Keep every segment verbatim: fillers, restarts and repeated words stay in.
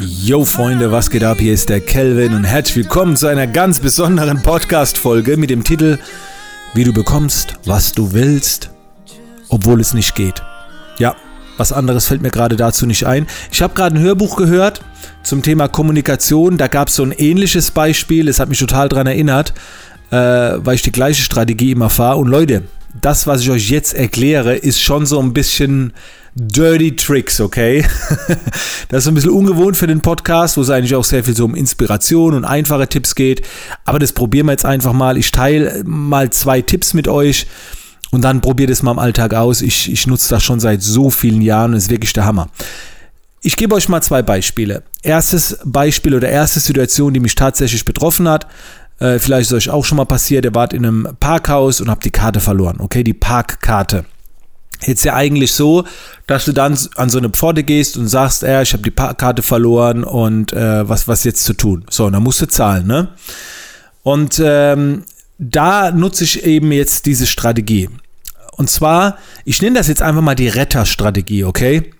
Yo Freunde, was geht ab? Hier ist der Kelvin und herzlich willkommen zu einer ganz besonderen Podcast-Folge mit dem Titel Wie du bekommst, was du willst, obwohl es nicht geht. Ja, was anderes fällt mir gerade dazu nicht ein. Ich habe gerade ein Hörbuch gehört zum Thema Kommunikation. Da gab es so ein ähnliches Beispiel. Es hat mich total daran erinnert, äh, weil ich die gleiche Strategie immer fahre. Und Leute, das, was ich euch jetzt erkläre, ist schon so ein bisschen Dirty Tricks, okay? Das ist so ein bisschen ungewohnt für den Podcast, wo es eigentlich auch sehr viel so um Inspiration und einfache Tipps geht. Aber das probieren wir jetzt einfach mal. Ich teile mal zwei Tipps mit euch und dann probiert es mal im Alltag aus. Ich, ich nutze das schon seit so vielen Jahren und ist wirklich der Hammer. Ich gebe euch mal zwei Beispiele. Erstes Beispiel oder erste Situation, die mich tatsächlich betroffen hat. Vielleicht ist euch auch schon mal passiert, ihr wart in einem Parkhaus und habt die Karte verloren, okay, die Parkkarte. Jetzt ja eigentlich so, dass du dann an so eine Pforte gehst und sagst, ey, ich habe die Parkkarte verloren und äh, was, was jetzt zu tun? So, und dann musst du zahlen, ne? Und ähm, da nutze ich eben jetzt diese Strategie. Und zwar, ich nenne das jetzt einfach mal die Retterstrategie, okay?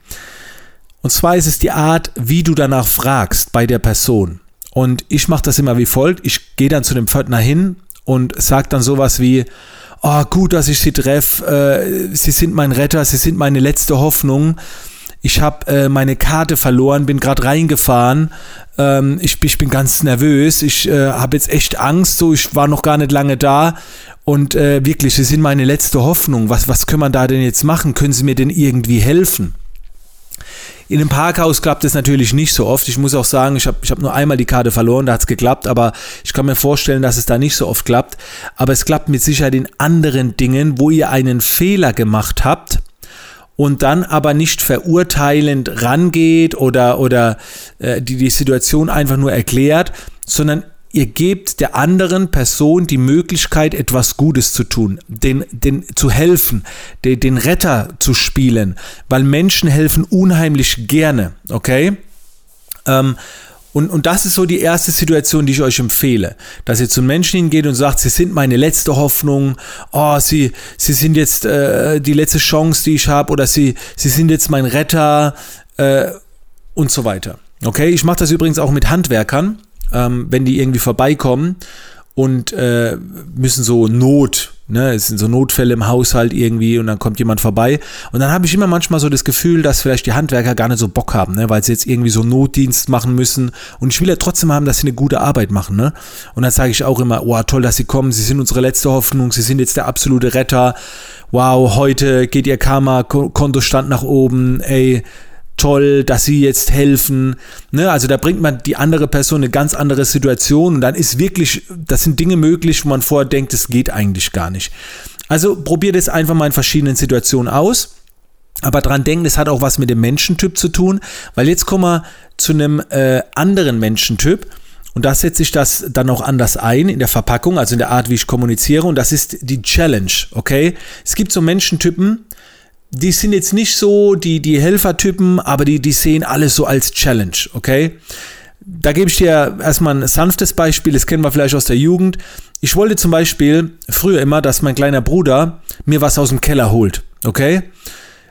Und zwar ist es die Art, wie du danach fragst bei der Person. Und ich mache das immer wie folgt. Ich gehe dann zu dem Pförtner hin und sage dann sowas wie, oh, gut, dass ich Sie treffe, äh, Sie sind mein Retter, Sie sind meine letzte Hoffnung. Ich habe äh, meine Karte verloren, bin gerade reingefahren, ähm, ich, ich bin ganz nervös, ich äh, habe jetzt echt Angst, so, ich war noch gar nicht lange da und äh, wirklich, Sie sind meine letzte Hoffnung. Was, was können wir da denn jetzt machen? Können Sie mir denn irgendwie helfen? In einem Parkhaus klappt es natürlich nicht so oft. Ich muss auch sagen, ich habe ich hab nur einmal die Karte verloren, da hat es geklappt, aber ich kann mir vorstellen, dass es da nicht so oft klappt. Aber es klappt mit Sicherheit in anderen Dingen, wo ihr einen Fehler gemacht habt und dann aber nicht verurteilend rangeht oder, oder äh, die, die Situation einfach nur erklärt, sondern ihr gebt der anderen Person die Möglichkeit, etwas Gutes zu tun, den, den zu helfen, den, den Retter zu spielen, weil Menschen helfen unheimlich gerne, okay? Ähm, und, und das ist so die erste Situation, die ich euch empfehle, dass ihr zum Menschen hingeht und sagt, sie sind meine letzte Hoffnung, oh, sie, sie sind jetzt äh, die letzte Chance, die ich habe, oder sie, sie sind jetzt mein Retter äh, und so weiter, okay? Ich mache das übrigens auch mit Handwerkern. Ähm, wenn die irgendwie vorbeikommen und äh, müssen so Not, ne, es sind so Notfälle im Haushalt irgendwie und dann kommt jemand vorbei und dann habe ich immer manchmal so das Gefühl, dass vielleicht die Handwerker gar nicht so Bock haben, ne, weil sie jetzt irgendwie so Notdienst machen müssen und ich will ja trotzdem haben, dass sie eine gute Arbeit machen, ne, und dann sage ich auch immer, wow, toll, dass sie kommen, sie sind unsere letzte Hoffnung, sie sind jetzt der absolute Retter, wow, heute geht ihr Karma-Kontostand nach oben, ey, toll, dass sie jetzt helfen. Ne? Also da bringt man die andere Person in eine ganz andere Situation und dann ist wirklich, das sind Dinge möglich, wo man vorher denkt, das geht eigentlich gar nicht. Also probiert es einfach mal in verschiedenen Situationen aus, aber dran denken, das hat auch was mit dem Menschentyp zu tun, weil jetzt kommen wir zu einem äh, anderen Menschentyp und da setze ich das dann auch anders ein in der Verpackung, also in der Art, wie ich kommuniziere und das ist die Challenge, okay? Es gibt so Menschentypen, die sind jetzt nicht so die, die Helfertypen, aber die, die sehen alles so als Challenge, okay? Da gebe ich dir erstmal ein sanftes Beispiel, das kennen wir vielleicht aus der Jugend. Ich wollte zum Beispiel früher immer, dass mein kleiner Bruder mir was aus dem Keller holt, okay?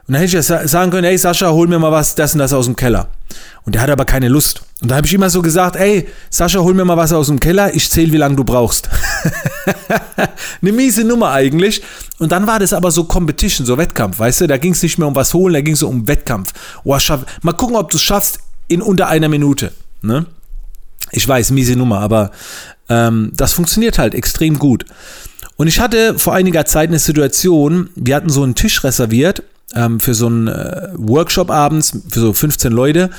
Und dann hätte ich ja sagen können, ey Sascha, hol mir mal was, das und das aus dem Keller. Und der hat aber keine Lust. Und da habe ich immer so gesagt, ey Sascha, hol mir mal was aus dem Keller, ich zähle, wie lange du brauchst. Eine miese Nummer eigentlich. Und dann war das aber so Competition, so Wettkampf, weißt du? Da ging es nicht mehr um was holen, da ging es so um Wettkampf. Oh, schaff, mal gucken, ob du es schaffst in unter einer Minute. Ne? Ich weiß, miese Nummer, aber ähm, das funktioniert halt extrem gut. Und ich hatte vor einiger Zeit eine Situation, wir hatten so einen Tisch reserviert, für so einen Workshop abends, für so fünfzehn Leute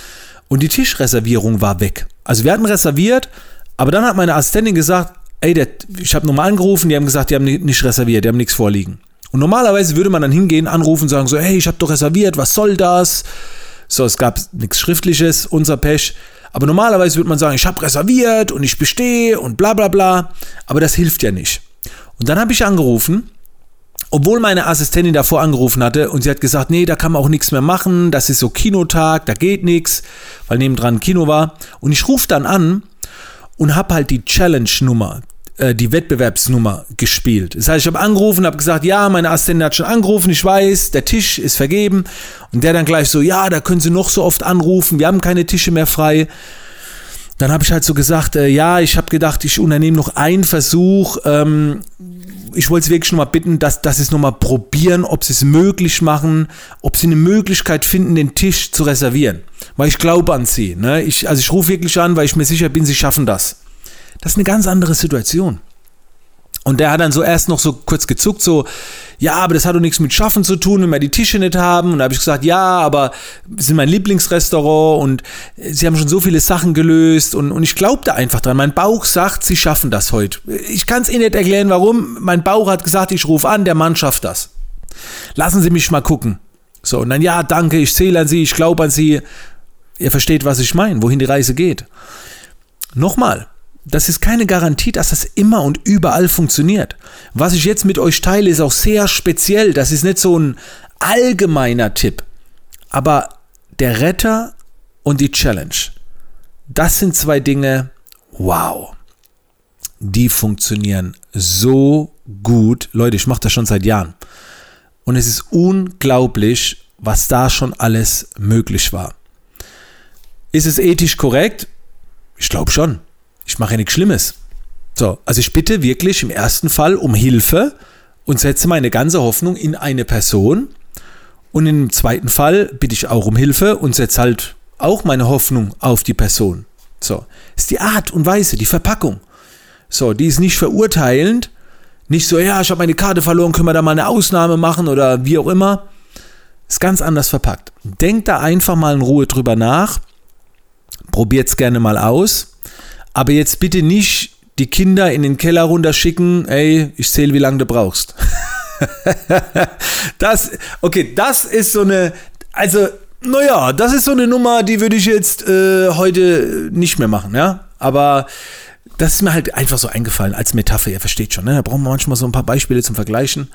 und die Tischreservierung war weg. Also wir hatten reserviert, aber dann hat meine Assistentin gesagt, ey, der, ich habe nochmal angerufen, die haben gesagt, die haben nicht reserviert, die haben nichts vorliegen. Und normalerweise würde man dann hingehen, anrufen und sagen so, hey, ich habe doch reserviert, was soll das? So, es gab nichts Schriftliches, unser Pech. Aber normalerweise würde man sagen, ich habe reserviert und ich bestehe und bla bla bla, aber das hilft ja nicht. Und dann habe ich angerufen, obwohl meine Assistentin davor angerufen hatte und sie hat gesagt, nee, da kann man auch nichts mehr machen, das ist so Kinotag, da geht nichts, weil nebendran ein Kino war. Und ich rufe dann an und habe halt die Challenge-Nummer äh, die Wettbewerbsnummer gespielt. Das heißt, ich habe angerufen, habe gesagt, ja, meine Assistentin hat schon angerufen, ich weiß, der Tisch ist vergeben. Und der dann gleich so, ja, da können Sie noch so oft anrufen, wir haben keine Tische mehr frei. Dann habe ich halt so gesagt, äh, ja, ich habe gedacht, ich unternehme noch einen Versuch. Ähm, ich wollte Sie wirklich nochmal bitten, dass, dass Sie es nochmal probieren, ob Sie es möglich machen, ob Sie eine Möglichkeit finden, den Tisch zu reservieren. Weil ich glaube an Sie. Ne? Ich, also ich rufe wirklich an, weil ich mir sicher bin, Sie schaffen das. Das ist eine ganz andere Situation. Und der hat dann so erst noch so kurz gezuckt, so, ja, aber das hat doch nichts mit Schaffen zu tun, wenn wir die Tische nicht haben. Und da habe ich gesagt, ja, aber wir sind mein Lieblingsrestaurant und sie haben schon so viele Sachen gelöst. Und, und ich glaubte einfach dran. Mein Bauch sagt, sie schaffen das heute. Ich kann es Ihnen nicht erklären, warum. Mein Bauch hat gesagt, ich rufe an, der Mann schafft das. Lassen Sie mich mal gucken. So, und dann, ja, danke, ich zähle an Sie, ich glaube an Sie. Ihr versteht, was ich meine, wohin die Reise geht. Nochmal. Das ist keine Garantie, dass das immer und überall funktioniert. Was ich jetzt mit euch teile, ist auch sehr speziell. Das ist nicht so ein allgemeiner Tipp. Aber der Retter und die Challenge, das sind zwei Dinge, wow, die funktionieren so gut. Leute, ich mache das schon seit Jahren. Und es ist unglaublich, was da schon alles möglich war. Ist es ethisch korrekt? Ich glaube schon. Ich mache ja nichts Schlimmes. So, also ich bitte wirklich im ersten Fall um Hilfe und setze meine ganze Hoffnung in eine Person. Und im zweiten Fall bitte ich auch um Hilfe und setze halt auch meine Hoffnung auf die Person. So, ist die Art und Weise, die Verpackung. So, die ist nicht verurteilend. Nicht so, ja, ich habe meine Karte verloren, können wir da mal eine Ausnahme machen oder wie auch immer. Ist ganz anders verpackt. Denkt da einfach mal in Ruhe drüber nach. Probiert es gerne mal aus. Aber jetzt bitte nicht die Kinder in den Keller runterschicken, ey, ich zähle, wie lange du brauchst. Das, okay, das ist so eine, also, naja, das ist so eine Nummer, die würde ich jetzt äh, heute nicht mehr machen, ja. Aber das ist mir halt einfach so eingefallen als Metapher, ihr versteht schon, ne? Da brauchen wir manchmal so ein paar Beispiele zum Vergleichen.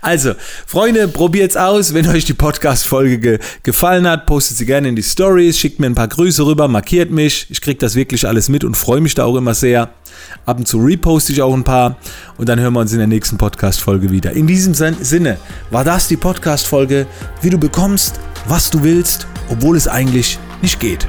Also, Freunde, probiert's aus. Wenn euch die Podcast-Folge ge- gefallen hat, postet sie gerne in die Stories, schickt mir ein paar Grüße rüber, markiert mich. Ich kriege das wirklich alles mit und freue mich da auch immer sehr. Ab und zu reposte ich auch ein paar und dann hören wir uns in der nächsten Podcast-Folge wieder. In diesem Sinne war das die Podcast-Folge, wie du bekommst, was du willst, obwohl es eigentlich nicht geht.